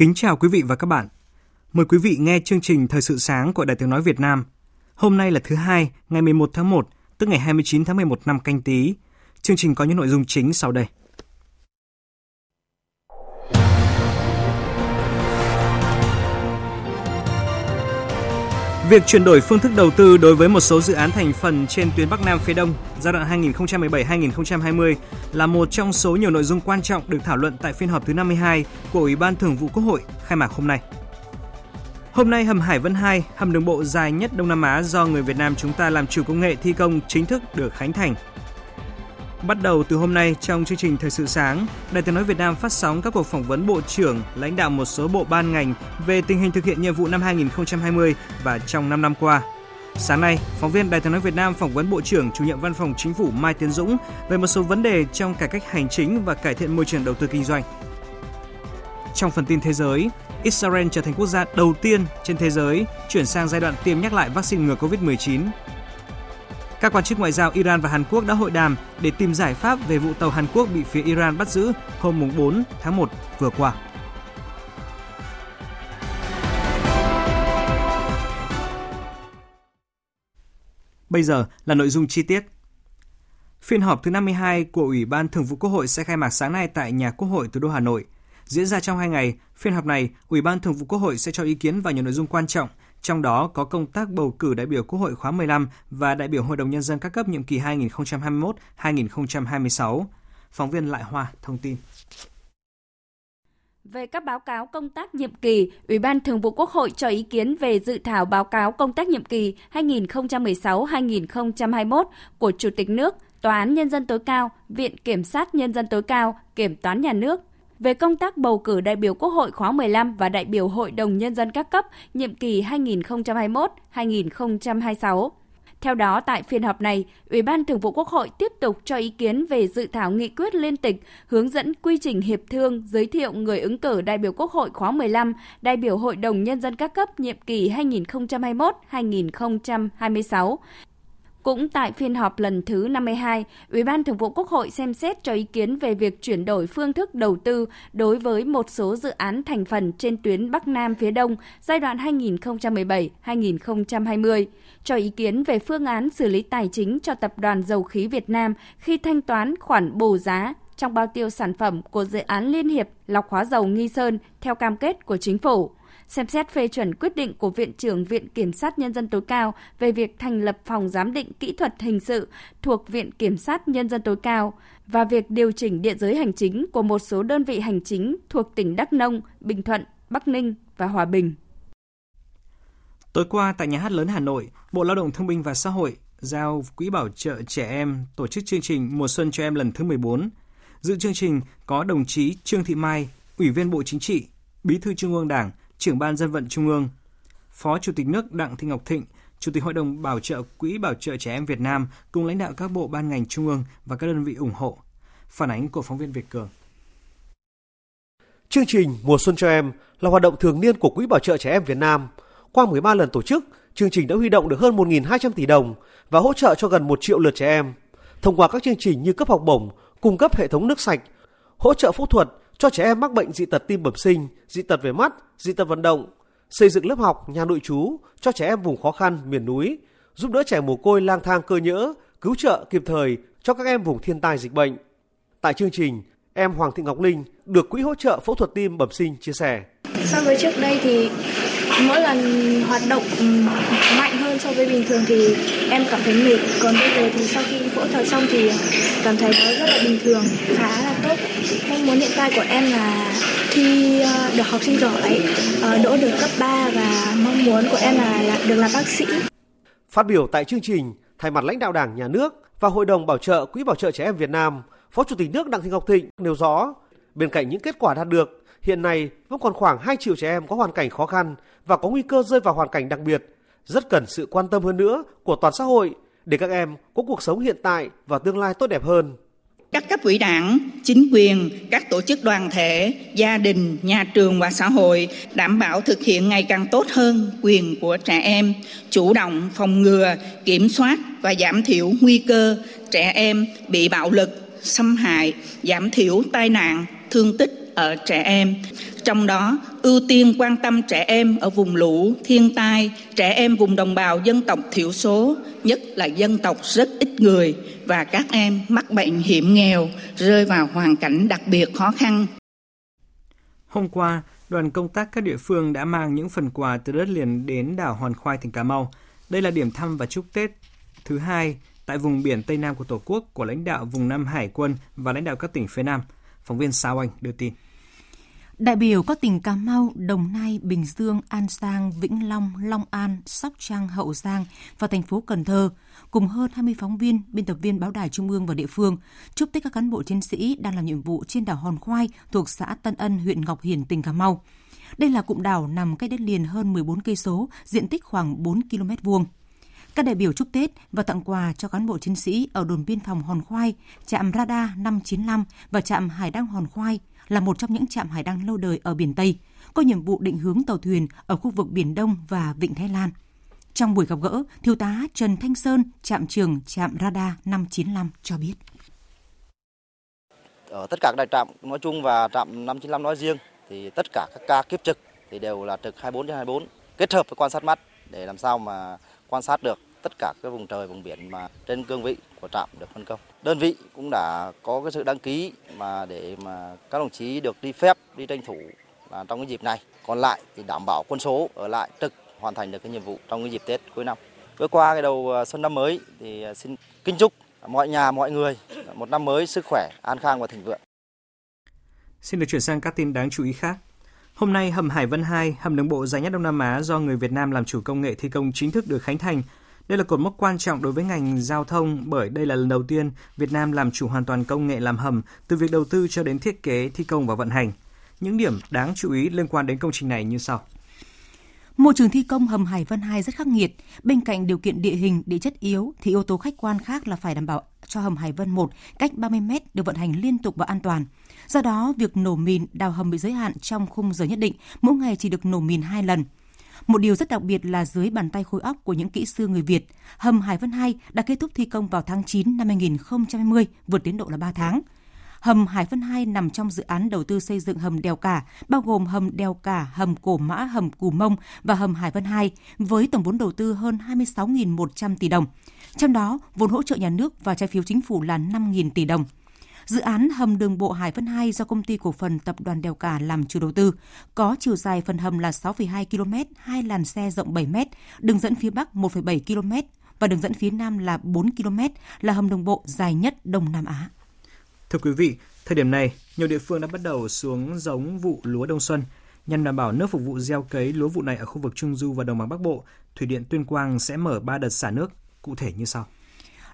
Kính chào quý vị và các bạn. Mời quý vị nghe chương trình Thời sự sáng của Đài Tiếng nói Việt Nam. Hôm nay là thứ Hai, ngày 11 tháng 1, tức ngày 29 tháng 11 năm Canh Tý. Chương trình có những nội dung chính sau đây. Việc chuyển đổi phương thức đầu tư đối với một số dự án thành phần trên tuyến Bắc Nam phía Đông giai đoạn 2017-2020 là một trong số nhiều nội dung quan trọng được thảo luận tại phiên họp thứ 52 của Ủy ban Thường vụ Quốc hội khai mạc hôm nay. Hôm nay, hầm Hải Vân 2, hầm đường bộ dài nhất Đông Nam Á do người Việt Nam chúng ta làm chủ công nghệ thi công chính thức được khánh thành. Bắt đầu từ hôm nay, trong chương trình Thời sự sáng, Đài Tiếng nói Việt Nam phát sóng các cuộc phỏng vấn bộ trưởng, lãnh đạo một số bộ ban ngành về tình hình thực hiện nhiệm vụ năm 2020 và trong 5 năm qua. Sáng nay, phóng viên Đài Tiếng nói Việt Nam phỏng vấn Bộ trưởng Chủ nhiệm Văn phòng Chính phủ Mai Tiến Dũng về một số vấn đề trong cải cách hành chính và cải thiện môi trường đầu tư kinh doanh. Trong phần tin thế giới, Israel trở thành quốc gia đầu tiên trên thế giới chuyển sang giai đoạn tiêm nhắc lại vaccine ngừa COVID-19. Các quan chức ngoại giao Iran và Hàn Quốc đã hội đàm để tìm giải pháp về vụ tàu Hàn Quốc bị phía Iran bắt giữ hôm 4 tháng 1 vừa qua. Bây giờ là nội dung chi tiết. Phiên họp thứ 52 của Ủy ban Thường vụ Quốc hội sẽ khai mạc sáng nay tại Nhà Quốc hội thủ đô Hà Nội. Diễn ra trong 2 ngày, phiên họp này, Ủy ban Thường vụ Quốc hội sẽ cho ý kiến vào nhiều nội dung quan trọng, trong đó có công tác bầu cử đại biểu Quốc hội khóa 15 và đại biểu Hội đồng Nhân dân các cấp nhiệm kỳ 2021-2026. Phóng viên Lại Hoa thông tin. Về các báo cáo công tác nhiệm kỳ, Ủy ban Thường vụ Quốc hội cho ý kiến về dự thảo báo cáo công tác nhiệm kỳ 2016-2021 của Chủ tịch nước, Tòa án Nhân dân tối cao, Viện Kiểm sát Nhân dân tối cao, Kiểm toán Nhà nước. Về công tác bầu cử đại biểu Quốc hội khóa 15 và đại biểu Hội đồng Nhân dân các cấp, nhiệm kỳ 2021-2026. Theo đó, tại phiên họp này, Ủy ban Thường vụ Quốc hội tiếp tục cho ý kiến về dự thảo nghị quyết liên tịch, hướng dẫn quy trình hiệp thương, giới thiệu người ứng cử đại biểu Quốc hội khóa 15, đại biểu Hội đồng Nhân dân các cấp, nhiệm kỳ 2021-2026. Cũng tại phiên họp lần thứ 52, Ủy ban Thường vụ Quốc hội xem xét cho ý kiến về việc chuyển đổi phương thức đầu tư đối với một số dự án thành phần trên tuyến Bắc Nam phía Đông giai đoạn 2017-2020, cho ý kiến về phương án xử lý tài chính cho Tập đoàn Dầu khí Việt Nam khi thanh toán khoản bù giá trong bao tiêu sản phẩm của dự án Liên Hiệp lọc hóa dầu Nghi Sơn theo cam kết của Chính phủ. Xem xét phê chuẩn quyết định của Viện trưởng Viện Kiểm sát Nhân dân tối cao về việc thành lập phòng giám định kỹ thuật hình sự thuộc Viện Kiểm sát Nhân dân tối cao và việc điều chỉnh địa giới hành chính của một số đơn vị hành chính thuộc tỉnh Đắk Nông, Bình Thuận, Bắc Ninh và Hòa Bình. Tối qua tại Nhà hát lớn Hà Nội, Bộ Lao động Thương binh và Xã hội giao Quỹ Bảo trợ Trẻ Em tổ chức chương trình Mùa xuân cho em lần thứ 14. Dự chương trình có đồng chí Trương Thị Mai, Ủy viên Bộ Chính trị, Bí thư Trung ương Đảng, Trưởng ban Dân vận Trung ương, Phó Chủ tịch nước Đặng Thị Ngọc Thịnh, Chủ tịch Hội đồng Bảo trợ Quỹ Bảo trợ Trẻ Em Việt Nam cùng lãnh đạo các bộ ban ngành Trung ương và các đơn vị ủng hộ. Phản ánh của phóng viên Việt Cường. Chương trình Mùa xuân cho em là hoạt động thường niên của Quỹ Bảo trợ Trẻ Em Việt Nam. Qua 13 lần tổ chức, chương trình đã huy động được hơn 1.200 tỷ đồng và hỗ trợ cho gần 1 triệu lượt trẻ em. Thông qua các chương trình như cấp học bổng, cung cấp hệ thống nước sạch, hỗ trợ phẫu thuật cho trẻ em mắc bệnh dị tật tim bẩm sinh, dị tật về mắt, dị tật vận động, xây dựng lớp học, nhà nội trú cho trẻ em vùng khó khăn, miền núi, giúp đỡ trẻ mồ côi lang thang cơ nhỡ, cứu trợ kịp thời cho các em vùng thiên tai dịch bệnh. Tại chương trình, em Hoàng Thị Ngọc Linh được Quỹ hỗ trợ phẫu thuật tim bẩm sinh chia sẻ. So với trước đây thì mỗi lần hoạt động mạnh hơn so với bình thường thì em cảm thấy mệt. Còn bây giờ thì sau khi phẫu thuật xong thì cảm thấy nó rất là bình thường, khá là tốt. Mong muốn hiện tại của em là thi được học sinh giỏi, đỗ được cấp 3 và mong muốn của em là được làm bác sĩ. Phát biểu tại chương trình, thay mặt lãnh đạo Đảng, Nhà nước và Hội đồng Bảo trợ Quỹ Bảo trợ Trẻ Em Việt Nam, Phó Chủ tịch nước Đặng Thị Ngọc Thịnh nêu rõ, bên cạnh những kết quả đạt được, hiện nay vẫn còn khoảng 2 triệu trẻ em có hoàn cảnh khó khăn và có nguy cơ rơi vào hoàn cảnh đặc biệt, rất cần sự quan tâm hơn nữa của toàn xã hội để các em có cuộc sống hiện tại và tương lai tốt đẹp hơn. Các cấp ủy Đảng, chính quyền, các tổ chức đoàn thể, gia đình, nhà trường và xã hội đảm bảo thực hiện ngày càng tốt hơn quyền của trẻ em, chủ động phòng ngừa, kiểm soát và giảm thiểu nguy cơ trẻ em bị bạo lực, xâm hại, giảm thiểu tai nạn, thương tích ở trẻ em. Trong đó, ưu tiên quan tâm trẻ em ở vùng lũ, thiên tai, trẻ em vùng đồng bào dân tộc thiểu số, nhất là dân tộc rất ít người và các em mắc bệnh hiểm nghèo, rơi vào hoàn cảnh đặc biệt khó khăn. Hôm qua, đoàn công tác các địa phương đã mang những phần quà từ đất liền đến đảo Hòn Khoai, tỉnh Cà Mau. Đây là điểm thăm và chúc Tết thứ hai tại vùng biển Tây Nam của Tổ quốc của lãnh đạo vùng Nam Hải quân và lãnh đạo các tỉnh phía Nam. Phóng viên Sao Anh đưa tin. Đại biểu các tỉnh Cà Mau, Đồng Nai, Bình Dương, An Giang, Vĩnh Long, Long An, Sóc Trăng, Hậu Giang và thành phố Cần Thơ cùng hơn 20 phóng viên, biên tập viên báo đài trung ương và địa phương chúc Tết các cán bộ chiến sĩ đang làm nhiệm vụ trên đảo Hòn Khoai thuộc xã Tân Ân, huyện Ngọc Hiển, tỉnh Cà Mau. Đây là cụm đảo nằm cách đất liền hơn 14 cây số, diện tích khoảng 4 km vuông. Các đại biểu chúc Tết và tặng quà cho cán bộ chiến sĩ ở đồn biên phòng Hòn Khoai, trạm radar 595 và trạm hải đăng Hòn Khoai là một trong những trạm hải đăng lâu đời ở biển Tây, có nhiệm vụ định hướng tàu thuyền ở khu vực Biển Đông và Vịnh Thái Lan. Trong buổi gặp gỡ, Thiếu tá Trần Thanh Sơn, trạm trưởng trạm radar 595 cho biết. Ở tất cả các đại trạm nói chung và trạm 595 nói riêng, thì tất cả các ca kiếp trực thì đều là trực 24/24, kết hợp với quan sát mắt để làm sao mà quan sát được tất cả các vùng trời, vùng biển mà trên cương vị của trạm được phân công. Đơn vị cũng đã có cái sự đăng ký mà để mà các đồng chí được đi phép, đi tranh thủ là trong cái dịp này. Còn lại thì đảm bảo quân số ở lại trực hoàn thành được cái nhiệm vụ trong cái dịp Tết cuối năm. Vừa qua cái đầu xuân năm mới thì xin kính chúc mọi nhà, mọi người một năm mới sức khỏe, an khang và thịnh vượng. Xin được chuyển sang các tin đáng chú ý khác. Hôm nay, hầm Hải Vân 2, hầm đường bộ dài nhất Đông Nam Á do người Việt Nam làm chủ công nghệ thi công chính thức được khánh thành. Đây là cột mốc quan trọng đối với ngành giao thông bởi đây là lần đầu tiên Việt Nam làm chủ hoàn toàn công nghệ làm hầm, từ việc đầu tư cho đến thiết kế, thi công và vận hành. Những điểm đáng chú ý liên quan đến công trình này như sau. Môi trường thi công hầm Hải Vân 2 rất khắc nghiệt. Bên cạnh điều kiện địa hình, địa chất yếu thì yếu tố khách quan khác là phải đảm bảo cho hầm Hải Vân 1 cách 30 m được vận hành liên tục và an toàn. Do đó, việc nổ mìn đào hầm bị giới hạn trong khung giờ nhất định, mỗi ngày chỉ được nổ mìn 2 lần. Một điều rất đặc biệt là dưới bàn tay khối óc của những kỹ sư người Việt, hầm Hải Vân 2 đã kết thúc thi công vào tháng 9 năm 2020, vượt tiến độ là 3 tháng. Hầm Hải Vân 2 nằm trong dự án đầu tư xây dựng hầm Đèo Cả, bao gồm hầm Đèo Cả, hầm Cổ Mã, hầm Cù Mông và hầm Hải Vân 2, với tổng vốn đầu tư hơn 26.100 tỷ đồng. Trong đó, vốn hỗ trợ nhà nước và trái phiếu chính phủ là 5.000 tỷ đồng. Dự án hầm đường bộ Hải Vân 2 do công ty cổ phần tập đoàn Đèo Cả làm chủ đầu tư, có chiều dài phần hầm là 6,2 km, hai làn xe rộng 7 m, đường dẫn phía Bắc 1,7 km và đường dẫn phía Nam là 4 km, là hầm đường bộ dài nhất Đông Nam Á. Thưa quý vị, thời điểm này, nhiều địa phương đã bắt đầu xuống giống vụ lúa đông xuân. Nhằm đảm bảo nước phục vụ gieo cấy lúa vụ này ở khu vực Trung Du và Đồng bằng Bắc Bộ, Thủy điện Tuyên Quang sẽ mở 3 đợt xả nước, cụ thể như sau.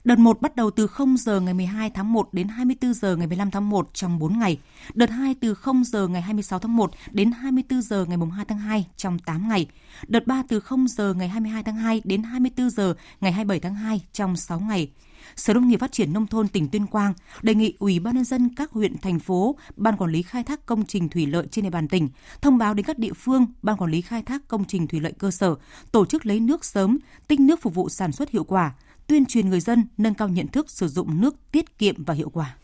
Đợt 1 bắt đầu từ 0 giờ ngày 12 tháng 1 đến 24 giờ ngày 15 tháng 1 trong 4 ngày. Đợt 2 từ 0 giờ ngày 26 tháng 1 đến 24 giờ ngày 2 tháng 2 trong 8 ngày. Đợt 3 từ 0 giờ ngày 22 tháng 2 đến 24 giờ ngày 27 tháng 2 trong 6 ngày. Sở Nông nghiệp Phát triển Nông thôn tỉnh Tuyên Quang đề nghị Ủy ban nhân dân các huyện, thành phố, Ban quản lý khai thác công trình thủy lợi trên địa bàn tỉnh thông báo đến các địa phương, Ban quản lý khai thác công trình thủy lợi cơ sở tổ chức lấy nước sớm, tích nước phục vụ sản xuất hiệu quả, tuyên truyền người dân nâng cao nhận thức sử dụng nước tiết kiệm và hiệu quả.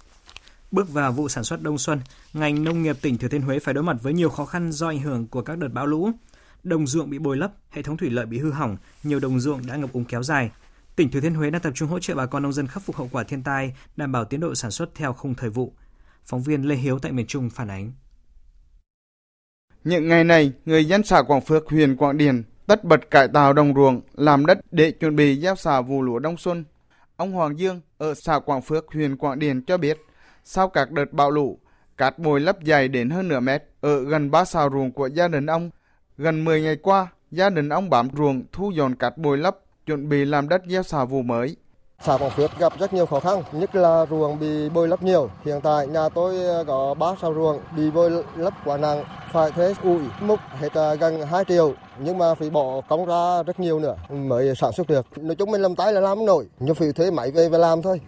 Bước vào vụ sản xuất đông xuân, ngành nông nghiệp tỉnh Thừa Thiên Huế phải đối mặt với nhiều khó khăn do ảnh hưởng của các đợt bão lũ. Đồng ruộng bị bồi lấp, hệ thống thủy lợi bị hư hỏng, nhiều đồng ruộng đã ngập úng kéo dài. Tỉnh Thừa Thiên Huế đang tập trung hỗ trợ bà con nông dân khắc phục hậu quả thiên tai, đảm bảo tiến độ sản xuất theo khung thời vụ. Phóng viên Lê Hiếu tại miền Trung phản ánh. Những ngày này, người dân xã Quảng Phước, huyện Quảng Điền tất bật cải tạo đồng ruộng, làm đất để chuẩn bị gieo xạ vụ lúa đông xuân. Ông Hoàng Dương ở xã Quảng Phước, huyện Quảng Điền cho biết, sau các đợt bão lũ, cát bồi lấp dày đến hơn nửa mét ở gần 3 sào ruộng của gia đình ông. Gần 10 ngày qua, gia đình ông bám ruộng thu dọn cát bồi lấp, chuẩn bị làm đất gieo xạ vụ mới. Xã Quảng Phước gặp rất nhiều khó khăn, nhất là ruộng bị bồi lấp nhiều. Hiện tại nhà tôi có 3 sào ruộng bị bồi lấp quá nặng, phải thuê ủi múc hết gần 2 triệu. Nhưng mà phải bỏ công ra rất nhiều nữa mới sản xuất được. Nói chung mình làm tái là làm không nổi, nhưng phải thuê máy về và làm thôi.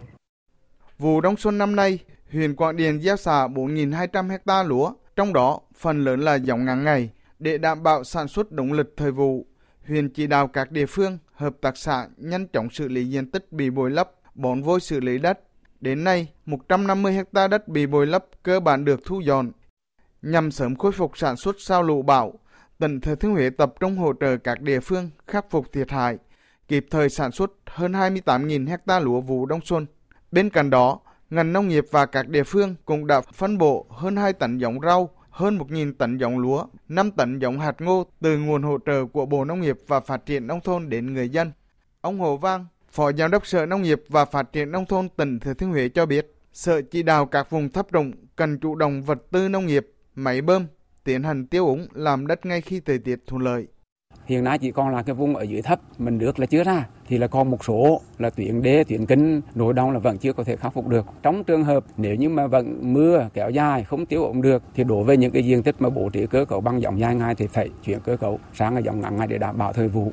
Vụ đông xuân năm nay, huyện Quảng Điền gieo xạ 4.200 ha lúa, trong đó phần lớn là giống ngắn ngày. Để đảm bảo sản xuất đúng lịch thời vụ, huyện chỉ đạo các địa phương, hợp tác xã nhanh chóng xử lý diện tích bị bồi lấp, bón vôi xử lý đất. Đến nay, 150 ha đất bị bồi lấp cơ bản được thu dọn. Nhằm sớm khôi phục sản xuất sau lũ bão, tỉnh Thừa Thiên Huế tập trung hỗ trợ các địa phương khắc phục thiệt hại, kịp thời sản xuất hơn 28.000 ha lúa vụ đông xuân. Bên cạnh đó, ngành nông nghiệp và các địa phương cũng đã phân bổ hơn 2 tấn giống rau, hơn 1.000 tấn giống lúa, 5 tấn giống hạt ngô từ nguồn hỗ trợ của Bộ Nông nghiệp và Phát triển Nông thôn đến người dân. Ông Hồ Vang, Phó Giám đốc Sở Nông nghiệp và Phát triển Nông thôn tỉnh Thừa Thiên Huế cho biết, Sở chỉ đạo các vùng thấp trũng cần chủ động vật tư nông nghiệp, máy bơm, tiến hành tiêu úng làm đất ngay khi thời tiết thuận lợi. Hiện nay chỉ còn là cái vùng ở dưới thấp, mình nước là chưa ra, thì là còn một số là tuyến đê, tuyến kênh nội đồng là vẫn chưa có thể khắc phục được. Trong trường hợp nếu như mà vẫn mưa kéo dài không tiêu úng được, thì đối với những cái diện tích mà bố trí cơ cấu bằng giống dài ngày thì phải chuyển cơ cấu sang cái giống ngắn ngày để đảm bảo thời vụ.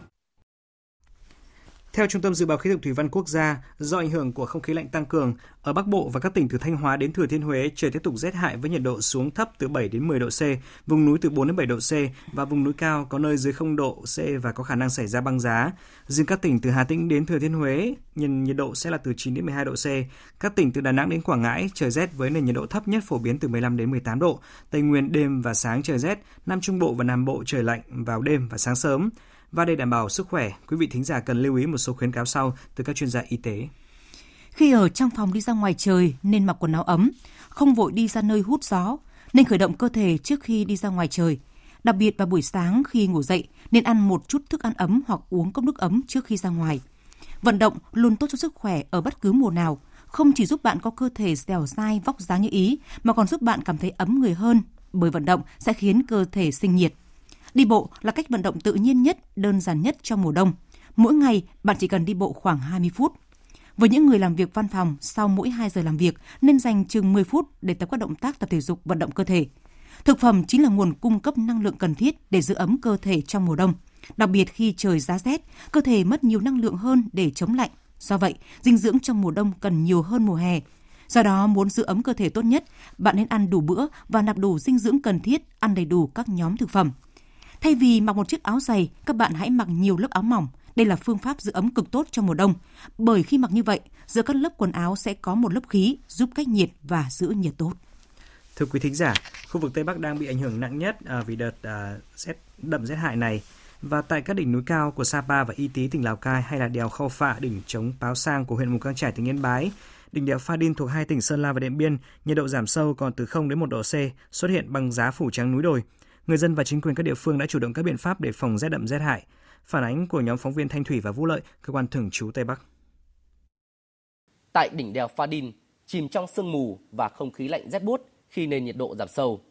Theo Trung tâm Dự báo Khí tượng Thủy văn Quốc gia, do ảnh hưởng của không khí lạnh tăng cường, ở Bắc Bộ và các tỉnh từ Thanh Hóa đến Thừa Thiên Huế trời tiếp tục rét hại với nhiệt độ xuống thấp từ 7 đến 10 độ C, vùng núi từ 4 đến 7 độ C và vùng núi cao có nơi dưới 0 độ C và có khả năng xảy ra băng giá. Riêng các tỉnh từ Hà Tĩnh đến Thừa Thiên Huế, nhiệt độ sẽ là từ 9 đến 12 độ C. Các tỉnh từ Đà Nẵng đến Quảng Ngãi trời rét với nền nhiệt độ thấp nhất phổ biến từ 15 đến 18 độ. Tây Nguyên đêm và sáng trời rét, Nam Trung Bộ và Nam Bộ trời lạnh vào đêm và sáng sớm. Và để đảm bảo sức khỏe, quý vị thính giả cần lưu ý một số khuyến cáo sau từ các chuyên gia y tế. Khi ở trong phòng đi ra ngoài trời nên mặc quần áo ấm, không vội đi ra nơi hút gió, nên khởi động cơ thể trước khi đi ra ngoài trời. Đặc biệt vào buổi sáng khi ngủ dậy nên ăn một chút thức ăn ấm hoặc uống cốc nước ấm trước khi ra ngoài. Vận động luôn tốt cho sức khỏe ở bất cứ mùa nào, không chỉ giúp bạn có cơ thể dẻo dai, vóc dáng như ý mà còn giúp bạn cảm thấy ấm người hơn, bởi vận động sẽ khiến cơ thể sinh nhiệt. Đi bộ là cách vận động tự nhiên nhất, đơn giản nhất trong mùa đông. Mỗi ngày, bạn chỉ cần đi bộ khoảng 20 phút. Với những người làm việc văn phòng, sau mỗi 2 giờ làm việc, nên dành chừng 10 phút để tập các động tác tập thể dục, vận động cơ thể. Thực phẩm chính là nguồn cung cấp năng lượng cần thiết để giữ ấm cơ thể trong mùa đông. Đặc biệt khi trời giá rét, cơ thể mất nhiều năng lượng hơn để chống lạnh. Do vậy, dinh dưỡng trong mùa đông cần nhiều hơn mùa hè. Do đó, muốn giữ ấm cơ thể tốt nhất, bạn nên ăn đủ bữa và nạp đủ dinh dưỡng cần thiết, ăn đầy đủ các nhóm thực phẩm. Thay vì mặc một chiếc áo dày, các bạn hãy mặc nhiều lớp áo mỏng. Đây là phương pháp giữ ấm cực tốt trong mùa đông, bởi khi mặc như vậy, giữa các lớp quần áo sẽ có một lớp khí giúp cách nhiệt và giữ nhiệt tốt. Thưa quý thính giả, khu vực Tây Bắc đang bị ảnh hưởng nặng nhất vì đợt rét đậm rét hại này. Và tại các đỉnh núi cao của Sapa và Y Tý tỉnh Lào Cai hay là đèo Khao Phạ, đỉnh Chống Páo Sang của huyện Mù Cang Chải tỉnh Yên Bái, đỉnh đèo Pha Đin thuộc hai tỉnh Sơn La và Điện Biên, nhiệt độ giảm sâu còn từ 0 đến 1 độ C, xuất hiện băng giá phủ trắng núi đồi. Người dân và chính quyền các địa phương đã chủ động các biện pháp để phòng rét đậm rét hại. Phản ánh của nhóm phóng viên Thanh Thủy và Vũ Lợi, cơ quan thường trú Tây Bắc. Tại đỉnh đèo Pha Đin, chìm trong sương mù và không khí lạnh rét buốt khi nền nhiệt độ giảm sâu,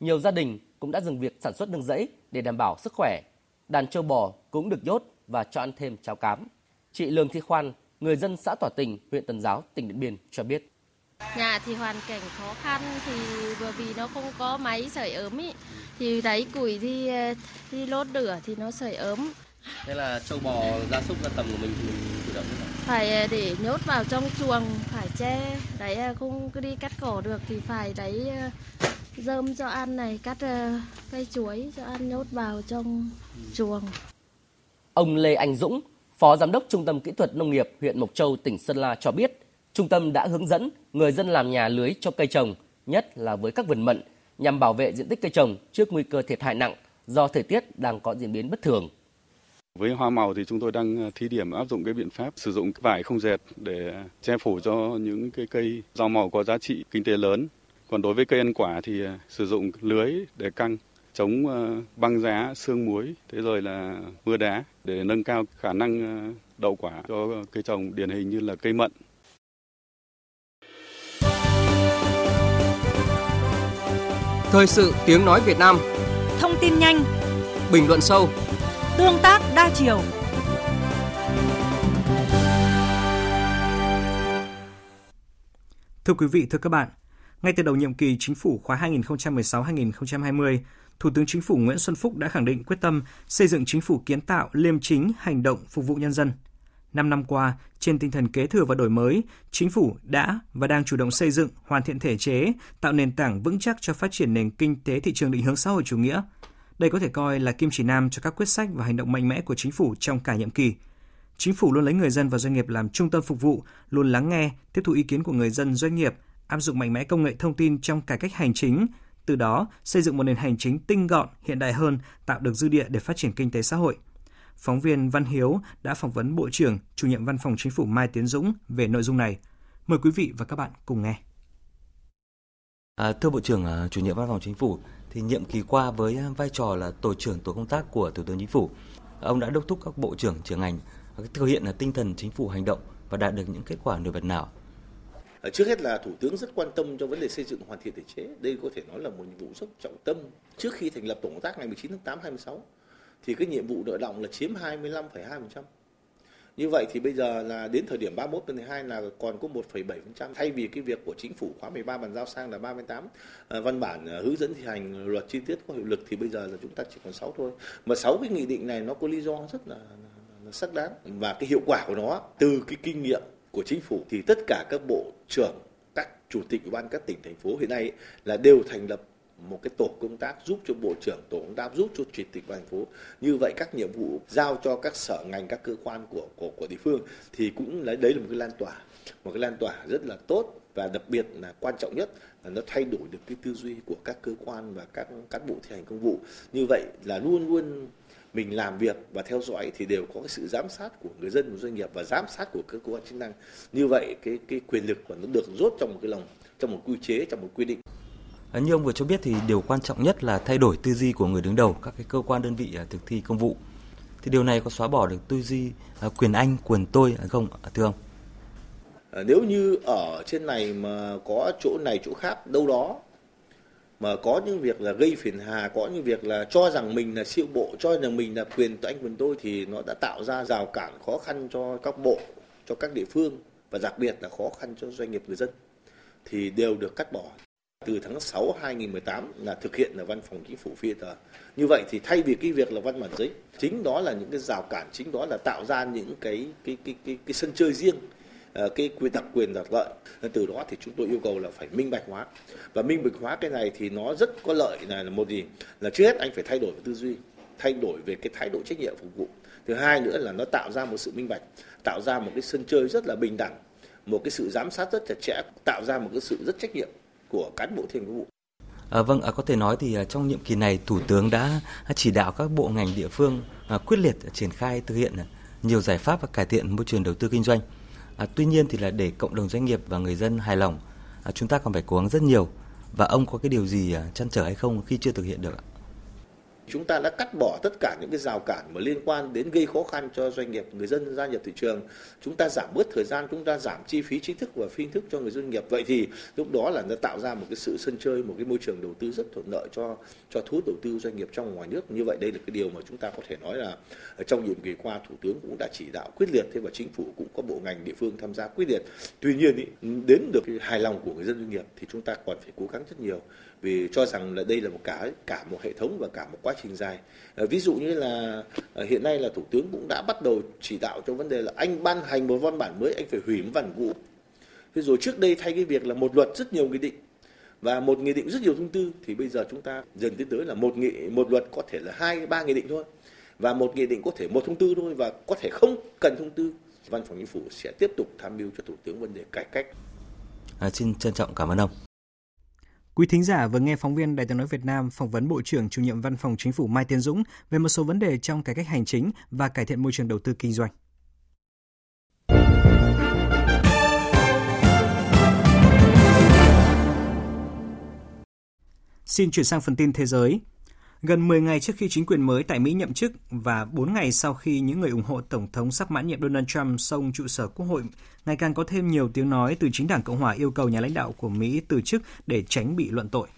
nhiều gia đình cũng đã dừng việc sản xuất nương rẫy để đảm bảo sức khỏe. Đàn trâu bò cũng được nhốt và cho ăn thêm cháo cám. Chị Lương Thị Khoan, người dân xã Tỏa Tình, huyện Tuần Giáo, tỉnh Điện Biên cho biết. Nhà thì hoàn cảnh khó khăn thì bởi vì nó không có máy sưởi ấm ý. Thì thấy củi thì lốt lửa thì nó sưởi ấm. Thế là trâu bò, gia súc, gia cầm của mình thì mình chủ động thế nào? Phải để nhốt vào trong chuồng, phải che, đấy không cứ đi cắt cỏ được thì phải đấy rơm cho ăn này, cắt cây chuối cho ăn nhốt vào trong chuồng. Ông Lê Anh Dũng, Phó Giám đốc Trung tâm Kỹ thuật Nông nghiệp huyện Mộc Châu, tỉnh Sơn La cho biết, Trung tâm đã hướng dẫn người dân làm nhà lưới cho cây trồng, nhất là với các vườn mận, nhằm bảo vệ diện tích cây trồng trước nguy cơ thiệt hại nặng do thời tiết đang có diễn biến bất thường. Với hoa màu thì chúng tôi đang thí điểm áp dụng cái biện pháp sử dụng vải không dệt để che phủ cho những cái cây rau màu có giá trị kinh tế lớn. Còn đối với cây ăn quả thì sử dụng lưới để căng chống băng giá, sương muối, thế rồi là mưa đá để nâng cao khả năng đậu quả cho cây trồng điển hình như là cây mận. Thời sự tiếng nói Việt Nam. Thông tin nhanh, bình luận sâu, tương tác đa chiều. Thưa quý vị, thưa các bạn, ngay từ đầu nhiệm kỳ Chính phủ khóa 2016-2020, Thủ tướng Chính phủ Nguyễn Xuân Phúc đã khẳng định quyết tâm xây dựng chính phủ kiến tạo, liêm chính, hành động, phục vụ nhân dân. 5 năm qua, trên tinh thần kế thừa và đổi mới, Chính phủ đã và đang chủ động xây dựng, hoàn thiện thể chế, tạo nền tảng vững chắc cho phát triển nền kinh tế thị trường định hướng xã hội chủ nghĩa. Đây có thể coi là kim chỉ nam cho các quyết sách và hành động mạnh mẽ của Chính phủ trong cả nhiệm kỳ. Chính phủ luôn lấy người dân và doanh nghiệp làm trung tâm phục vụ, luôn lắng nghe, tiếp thu ý kiến của người dân, doanh nghiệp, áp dụng mạnh mẽ công nghệ thông tin trong cải cách hành chính, từ đó xây dựng một nền hành chính tinh gọn, hiện đại hơn, tạo được dư địa để phát triển kinh tế xã hội. Phóng viên Văn Hiếu đã phỏng vấn Bộ trưởng, Chủ nhiệm Văn phòng Chính phủ Mai Tiến Dũng về nội dung này. Mời quý vị và các bạn cùng nghe. Thưa Bộ trưởng, Chủ nhiệm Văn phòng Chính phủ, thì nhiệm kỳ qua với vai trò là tổ trưởng tổ công tác của Thủ tướng Chính phủ, ông đã đốc thúc các bộ trưởng, trưởng ngành thực hiện là tinh thần chính phủ hành động và đạt được những kết quả nổi bật nào? Trước hết là Thủ tướng rất quan tâm cho vấn đề xây dựng hoàn thiện thể chế. Đây có thể nói là một nhiệm vụ rất trọng tâm. Trước khi thành lập tổ công tác ngày 19 tháng 8 26 thì cái nhiệm vụ nợ động là chiếm 25,2%. Như vậy thì bây giờ là đến thời điểm 31 tháng 12 là còn có 1,7%, thay vì cái việc của Chính phủ khóa 13 bàn giao sang là 38 văn bản hướng dẫn thi hành luật chi tiết có hiệu lực thì bây giờ là chúng ta chỉ còn 6 thôi. Mà 6 cái nghị định này nó có lý do rất là xác đáng, và cái hiệu quả của nó từ cái kinh nghiệm của Chính phủ thì tất cả các bộ trưởng, các chủ tịch ủy ban các tỉnh thành phố hiện nay là đều thành lập một cái tổ công tác giúp cho bộ trưởng, tổ công tác giúp cho chủ tịch thành phố. Như vậy các nhiệm vụ giao cho các sở ngành, các cơ quan của địa phương thì cũng đấy là một cái lan tỏa rất là tốt, và đặc biệt là quan trọng nhất là nó thay đổi được cái tư duy của các cơ quan và các cán bộ thi hành công vụ. Như vậy là luôn luôn mình làm việc và theo dõi thì đều có cái sự giám sát của người dân, của doanh nghiệp và giám sát của các cơ quan chức năng. Như vậy cái quyền lực của nó được rốt trong một cái lồng, trong một quy chế, trong một quy định. Như ông vừa cho biết thì điều quan trọng nhất là thay đổi tư duy của người đứng đầu các cái cơ quan đơn vị thực thi công vụ. Thì điều này có xóa bỏ được tư duy quyền anh, quyền tôi không, thưa ông? Nếu như ở trên này mà có chỗ này chỗ khác đâu đó mà có những việc là gây phiền hà, có những việc là cho rằng mình là siêu bộ, cho rằng mình là quyền anh quyền tôi thì nó đã tạo ra rào cản khó khăn cho các bộ, cho các địa phương và đặc biệt là khó khăn cho doanh nghiệp người dân thì đều được cắt bỏ. Từ tháng 6 2018 là thực hiện là Văn phòng Chính phủ phê duyệt. Như vậy thì thay vì cái việc là văn bản giấy, chính đó là những cái rào cản, chính đó là tạo ra những cái sân chơi riêng, cái quyền đặc quyền đặc lợi. Từ đó thì chúng tôi yêu cầu là phải minh bạch hóa. Và minh bạch hóa cái này thì nó rất có lợi là một gì? Là trước hết anh phải thay đổi về tư duy, thay đổi về cái thái độ trách nhiệm phục vụ. Thứ hai nữa là nó tạo ra một sự minh bạch, tạo ra một cái sân chơi rất là bình đẳng, một cái sự giám sát rất chặt chẽ, tạo ra một cái sự rất trách nhiệm của cán bộ thi hành công vụ. Có thể nói thì trong nhiệm kỳ này Thủ tướng đã chỉ đạo các bộ ngành địa phương quyết liệt triển khai thực hiện nhiều giải pháp và cải thiện môi trường đầu tư kinh doanh. Tuy nhiên thì là để cộng đồng doanh nghiệp và người dân hài lòng, chúng ta còn phải cố gắng rất nhiều. Và ông có cái điều gì trăn trở hay không khi chưa thực hiện được ạ? Chúng ta đã cắt bỏ tất cả những cái rào cản mà liên quan đến gây khó khăn cho doanh nghiệp, người dân gia nhập thị trường. Chúng ta giảm bớt thời gian, chúng ta giảm chi phí chính thức và phi chính thức cho người doanh nghiệp. Vậy thì lúc đó là nó tạo ra một cái sự sân chơi, một cái môi trường đầu tư rất thuận lợi cho thu hút đầu tư doanh nghiệp trong ngoài nước. Như vậy đây là cái điều mà chúng ta có thể nói là trong nhiệm kỳ qua Thủ tướng cũng đã chỉ đạo quyết liệt, thế và Chính phủ cũng có bộ ngành địa phương tham gia quyết liệt. Tuy nhiên đến được cái hài lòng của người dân doanh nghiệp thì chúng ta còn phải cố gắng rất nhiều. Vì cho rằng là đây là cả một hệ thống và cả một quá trình dài. Ví dụ như là hiện nay là Thủ tướng cũng đã bắt đầu chỉ đạo cho vấn đề là anh ban hành một văn bản mới, anh phải hủy một văn cũ. Thế rồi trước đây thay cái việc là một luật rất nhiều nghị định và một nghị định rất nhiều thông tư thì bây giờ chúng ta dần tiến tới là một luật có thể là 2-3 nghị định thôi, và một nghị định có thể một thông tư thôi, và có thể không cần thông tư. Văn phòng Chính phủ sẽ tiếp tục tham mưu cho Thủ tướng vấn đề cải cách. Xin trân trọng cảm ơn ông. Quý thính giả vừa nghe phóng viên Đài Tiếng nói Việt Nam phỏng vấn Bộ trưởng Chủ nhiệm Văn phòng Chính phủ Mai Tiến Dũng về một số vấn đề trong cải cách hành chính và cải thiện môi trường đầu tư kinh doanh. Xin chuyển sang phần tin thế giới. Gần 10 ngày trước khi chính quyền mới tại Mỹ nhậm chức và 4 ngày sau khi những người ủng hộ Tổng thống sắp mãn nhiệm Donald Trump xông trụ sở Quốc hội, ngày càng có thêm nhiều tiếng nói từ chính đảng Cộng hòa yêu cầu nhà lãnh đạo của Mỹ từ chức để tránh bị luận tội.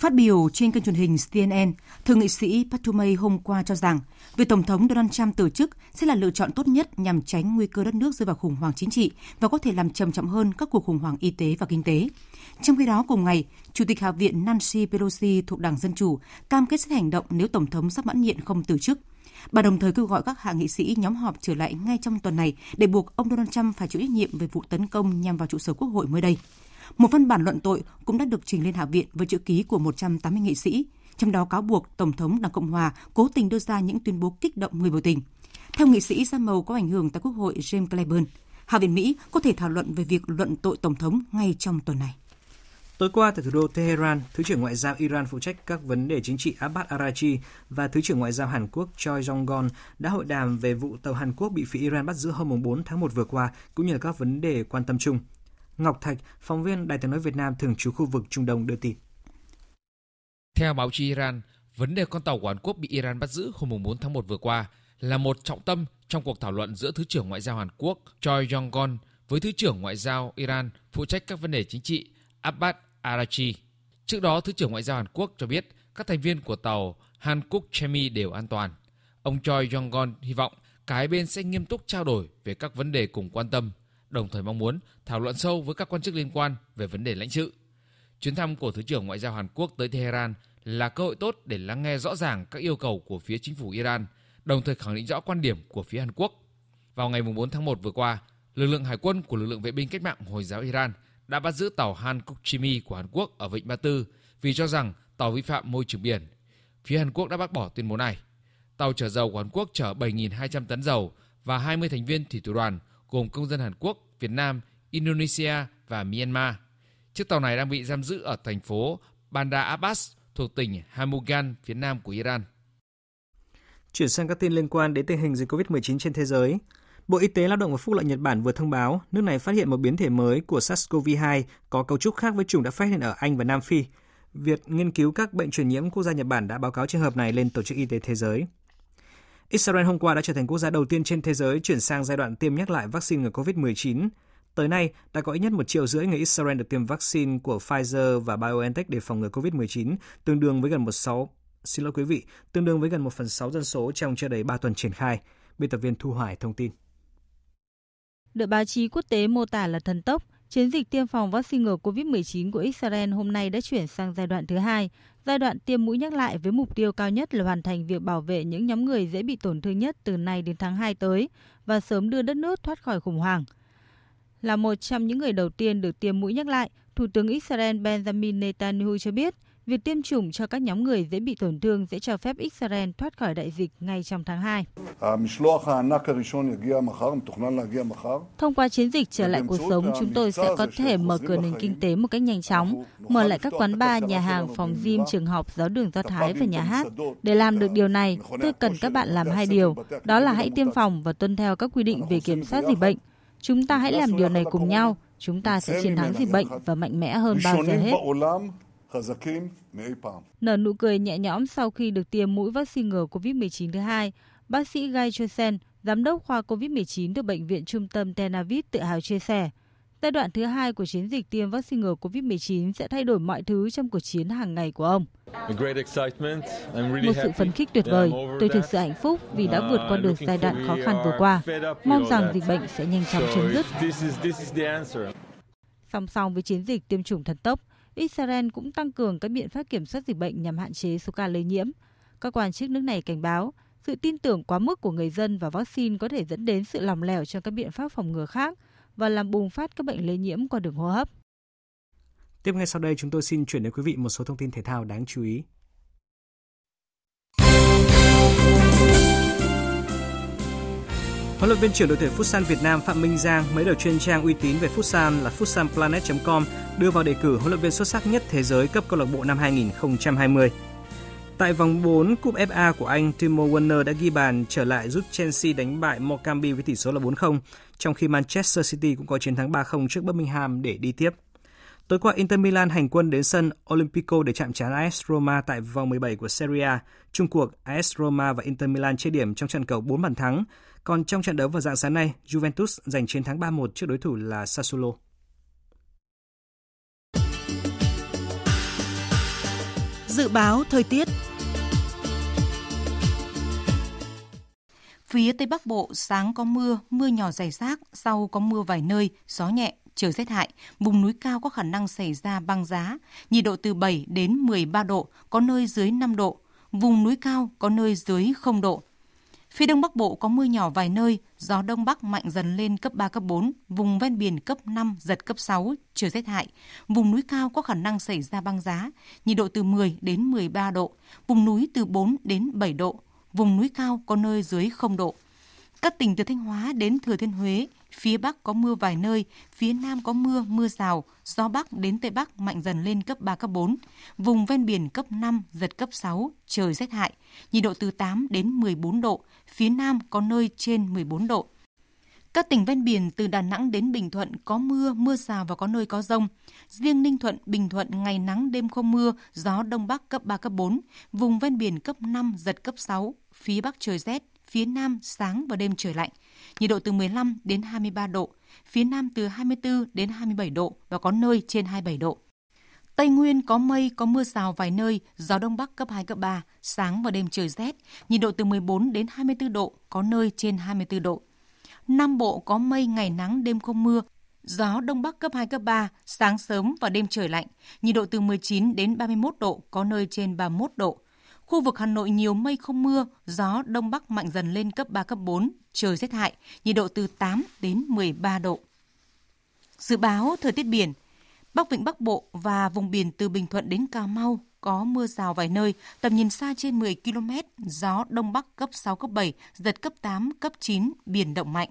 Phát biểu trên kênh truyền hình CNN, Thượng nghị sĩ Patumei hôm qua cho rằng việc Tổng thống Donald Trump từ chức sẽ là lựa chọn tốt nhất nhằm tránh nguy cơ đất nước rơi vào khủng hoảng chính trị và có thể làm trầm trọng hơn các cuộc khủng hoảng y tế và kinh tế. Trong khi đó, cùng ngày, Chủ tịch Hạ viện Nancy Pelosi thuộc Đảng Dân Chủ cam kết sẽ hành động nếu Tổng thống sắp mãn nhiệm không từ chức. Bà đồng thời kêu gọi các hạ nghị sĩ nhóm họp trở lại ngay trong tuần này để buộc ông Donald Trump phải chịu trách nhiệm về vụ tấn công nhằm vào trụ sở Quốc hội mới đây. Một văn bản luận tội cũng đã được trình lên Hạ viện với chữ ký của 180 nghị sĩ, trong đó cáo buộc Tổng thống Đảng Cộng Hòa cố tình đưa ra những tuyên bố kích động người biểu tình. Theo nghị sĩ da màu có ảnh hưởng tại Quốc hội James Clyburn, Hạ viện Mỹ có thể thảo luận về việc luận tội Tổng thống ngay trong tuần này. Tối qua tại thủ đô Tehran, Thứ trưởng Ngoại giao Iran phụ trách các vấn đề chính trị Abbas Araghchi và Thứ trưởng Ngoại giao Hàn Quốc Choi Jong-gon đã hội đàm về vụ tàu Hàn Quốc bị phía Iran bắt giữ hôm 4 tháng 1 vừa qua, cũng như là các vấn đề quan tâm chung. Ngọc Thạch, phóng viên Đài Tiếng nói Việt Nam thường trú khu vực Trung Đông đưa tin. Theo báo chí Iran, vấn đề con tàu của Hàn Quốc bị Iran bắt giữ hôm 4 tháng 1 vừa qua là một trọng tâm trong cuộc thảo luận giữa Thứ trưởng Ngoại giao Hàn Quốc Choi Jong-gon với Thứ trưởng Ngoại giao Iran phụ trách các vấn đề chính trị Abbas Araghchi. Trước đó, Thứ trưởng Ngoại giao Hàn Quốc cho biết các thành viên của tàu Hankuk Chemi đều an toàn. Ông Choi Jong-gon hy vọng cả hai bên sẽ nghiêm túc trao đổi về các vấn đề cùng quan tâm, đồng thời mong muốn thảo luận sâu với các quan chức liên quan về vấn đề lãnh sự. Chuyến thăm của Thứ trưởng Ngoại giao Hàn Quốc tới Tehran là cơ hội tốt để lắng nghe rõ ràng các yêu cầu của phía chính phủ Iran, đồng thời khẳng định rõ quan điểm của phía Hàn Quốc. Vào ngày 4 tháng 1 vừa qua, lực lượng hải quân của lực lượng vệ binh cách mạng Hồi giáo Iran đã bắt giữ tàu Hankuk Chemi của Hàn Quốc ở Vịnh Ba Tư vì cho rằng tàu vi phạm môi trường biển. Phía Hàn Quốc đã bác bỏ tuyên bố này. Tàu chở dầu của Hàn Quốc chở 7.200 tấn dầu và 20 thành viên thủy thủ đoàn gồm công dân Hàn Quốc, Việt Nam, Indonesia và Myanmar. Chiếc tàu này đang bị giam giữ ở thành phố Bandar Abbas thuộc tỉnh Hamugan, phía nam của Iran. Chuyển sang các tin liên quan đến tình hình dịch COVID-19 trên thế giới. Bộ Y tế Lao động và Phúc lợi Nhật Bản vừa thông báo nước này phát hiện một biến thể mới của SARS-CoV-2 có cấu trúc khác với chủng đã phát hiện ở Anh và Nam Phi. Viện nghiên cứu các bệnh truyền nhiễm quốc gia Nhật Bản đã báo cáo trường hợp này lên Tổ chức Y tế Thế giới. Israel hôm qua đã trở thành quốc gia đầu tiên trên thế giới chuyển sang giai đoạn tiêm nhắc lại vaccine ngừa COVID-19. Tới nay, đã có ít nhất 1,5 triệu người Israel được tiêm vaccine của Pfizer và BioNTech để phòng ngừa COVID-19, tương đương với gần 1/6 dân số trong chưa đầy 3 tuần triển khai. Biên tập viên Thu Hoài thông tin. Được báo chí quốc tế mô tả là thần tốc, chiến dịch tiêm phòng vaccine ngừa COVID-19 của Israel hôm nay đã chuyển sang giai đoạn thứ hai, giai đoạn tiêm mũi nhắc lại với mục tiêu cao nhất là hoàn thành việc bảo vệ những nhóm người dễ bị tổn thương nhất từ nay đến tháng 2 tới và sớm đưa đất nước thoát khỏi khủng hoảng. Là một trong những người đầu tiên được tiêm mũi nhắc lại, Thủ tướng Israel Benjamin Netanyahu cho biết việc tiêm chủng cho các nhóm người dễ bị tổn thương sẽ cho phép Israel thoát khỏi đại dịch ngay trong tháng 2. Thông qua chiến dịch trở lại cuộc sống, chúng tôi sẽ có thể mở cửa nền kinh tế một cách nhanh chóng, mở lại các quán bar, nhà hàng, phòng gym, trường học, giáo đường Do Thái và nhà hát. Để làm được điều này, tôi cần các bạn làm 2 điều, đó là hãy tiêm phòng và tuân theo các quy định về kiểm soát dịch bệnh. Chúng ta hãy làm điều này cùng nhau, chúng ta sẽ chiến thắng dịch bệnh và mạnh mẽ hơn bao giờ hết. Nở nụ cười nhẹ nhõm sau khi được tiêm mũi vaccine ngừa COVID-19 thứ hai, bác sĩ Guy Chosen, giám đốc khoa COVID-19 từ Bệnh viện Trung tâm Tel Aviv tự hào chia sẻ, giai đoạn thứ hai của chiến dịch tiêm vaccine ngừa COVID-19 sẽ thay đổi mọi thứ trong cuộc chiến hàng ngày của ông. Một sự phấn khích tuyệt vời, tôi thực sự hạnh phúc vì đã vượt qua được giai đoạn khó khăn vừa qua, mong rằng dịch bệnh sẽ nhanh chóng chấm dứt. Song song với chiến dịch tiêm chủng thần tốc, Israel cũng tăng cường các biện pháp kiểm soát dịch bệnh nhằm hạn chế số ca lây nhiễm. Các quan chức nước này cảnh báo, sự tin tưởng quá mức của người dân vào vaccine có thể dẫn đến sự lòng lẻo trong các biện pháp phòng ngừa khác và làm bùng phát các bệnh lây nhiễm qua đường hô hấp. Tiếp ngay sau đây, chúng tôi xin chuyển đến quý vị một số thông tin thể thao đáng chú ý. Huấn luyện viên trưởng đội tuyển Futsal Việt Nam Phạm Minh Giang mới được chuyên trang uy tín về Futsal là futsalplanet.com đưa vào đề cử huấn luyện viên xuất sắc nhất thế giới cấp câu lạc bộ năm 2020. Tại vòng 4 Cúp FA của Anh, Timo Werner đã ghi bàn trở lại giúp Chelsea đánh bại Morecambe với tỷ số là 4-0, trong khi Manchester City cũng có chiến thắng 3-0 trước Birmingham để đi tiếp. Tối qua, Inter Milan hành quân đến sân Olympico để chạm trán AS Roma tại vòng 17 của Serie A. Chung cuộc, AS Roma và Inter Milan chia điểm trong trận cầu 4 bàn thắng. Còn trong trận đấu vào dạng sáng nay, Juventus giành chiến thắng 3-1 trước đối thủ là Sassuolo. Dự báo thời tiết. Phía Tây Bắc Bộ sáng có mưa, mưa nhỏ rải rác, sau có mưa vài nơi, gió nhẹ, trời rét hại, vùng núi cao có khả năng xảy ra băng giá, nhiệt độ từ 7 đến 13 độ, có nơi dưới 5 độ, vùng núi cao có nơi dưới 0 độ. Phía Đông Bắc Bộ có mưa nhỏ vài nơi, gió Đông Bắc mạnh dần lên cấp 3, cấp 4, vùng ven biển cấp 5, giật cấp 6, trời rét hại, vùng núi cao có khả năng xảy ra băng giá, nhiệt độ từ 10 đến 13 độ, vùng núi từ 4 đến 7 độ. Vùng núi cao có nơi dưới 0 độ. Các tỉnh từ Thanh Hóa đến Thừa Thiên Huế, phía Bắc có mưa vài nơi, phía Nam có mưa, mưa rào, gió Bắc đến Tây Bắc mạnh dần lên cấp 3, cấp 4. Vùng ven biển cấp 5, giật cấp 6, trời rét hại, nhiệt độ từ 8 đến 14 độ, phía Nam có nơi trên 14 độ. Các tỉnh ven biển từ Đà Nẵng đến Bình Thuận có mưa, mưa rào và có nơi có dông. Riêng Ninh Thuận, Bình Thuận ngày nắng đêm không mưa, gió Đông Bắc cấp 3, cấp 4, vùng ven biển cấp 5, giật cấp 6, phía Bắc trời rét, phía Nam sáng và đêm trời lạnh. Nhiệt độ từ 15 đến 23 độ, phía Nam từ 24 đến 27 độ và có nơi trên 27 độ. Tây Nguyên có mây, có mưa rào vài nơi, gió Đông Bắc cấp 2, cấp 3, sáng và đêm trời rét, nhiệt độ từ 14 đến 24 độ, có nơi trên 24 độ. Nam Bộ có mây, ngày nắng, đêm không mưa, gió Đông Bắc cấp 2, cấp 3, sáng sớm và đêm trời lạnh, nhiệt độ từ 19 đến 31 độ, có nơi trên 31 độ. Khu vực Hà Nội nhiều mây không mưa, gió Đông Bắc mạnh dần lên cấp 3, cấp 4, trời rét hại, nhiệt độ từ 8 đến 13 độ. Dự báo thời tiết biển, Bắc Vịnh Bắc Bộ và vùng biển từ Bình Thuận đến Cà Mau có mưa rào vài nơi, tầm nhìn xa trên 10 km, gió Đông Bắc cấp 6, cấp 7, giật cấp 8, cấp 9, biển động mạnh.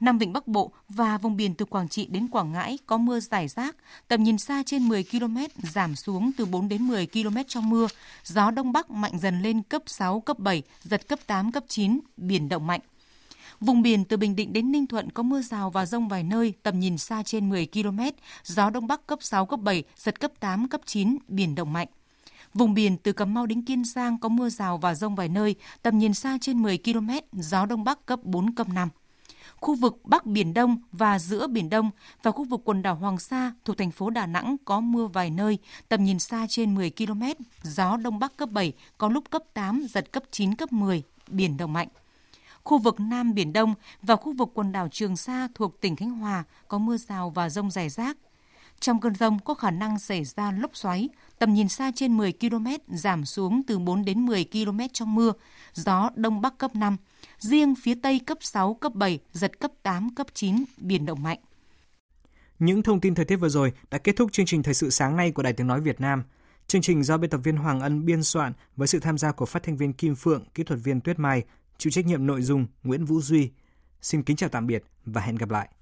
Nam Vịnh Bắc Bộ và vùng biển từ Quảng Trị đến Quảng Ngãi có mưa rải rác, tầm nhìn xa trên 10 km, giảm xuống từ 4 đến 10 km trong mưa, gió Đông Bắc mạnh dần lên cấp 6, cấp 7, giật cấp 8, cấp 9, biển động mạnh. Vùng biển từ Bình Định đến Ninh Thuận có mưa rào và dông vài nơi, tầm nhìn xa trên 10 km, gió Đông Bắc cấp 6, cấp 7, giật cấp 8, cấp 9, biển động mạnh. Vùng biển từ Cà Mau đến Kiên Giang có mưa rào và dông vài nơi, tầm nhìn xa trên 10 km, gió Đông Bắc cấp 4, cấp 5. Khu vực Bắc Biển Đông và giữa Biển Đông và khu vực quần đảo Hoàng Sa thuộc thành phố Đà Nẵng có mưa vài nơi, tầm nhìn xa trên 10 km, gió Đông Bắc cấp 7, có lúc cấp 8, giật cấp 9, cấp 10, biển động mạnh. Khu vực Nam Biển Đông và khu vực quần đảo Trường Sa thuộc tỉnh Khánh Hòa có mưa rào và dông rải rác. Trong cơn dông có khả năng xảy ra lốc xoáy, tầm nhìn xa trên 10 km, giảm xuống từ 4 đến 10 km trong mưa, gió Đông Bắc cấp 5. Riêng phía Tây cấp 6, cấp 7, giật cấp 8, cấp 9, biển động mạnh. Những thông tin thời tiết vừa rồi đã kết thúc chương trình Thời sự sáng nay của Đài Tiếng Nói Việt Nam. Chương trình do biên tập viên Hoàng Ân biên soạn với sự tham gia của phát thanh viên Kim Phượng, kỹ thuật viên Tuyết Mai, chịu trách nhiệm nội dung Nguyễn Vũ Duy. Xin kính chào tạm biệt và hẹn gặp lại.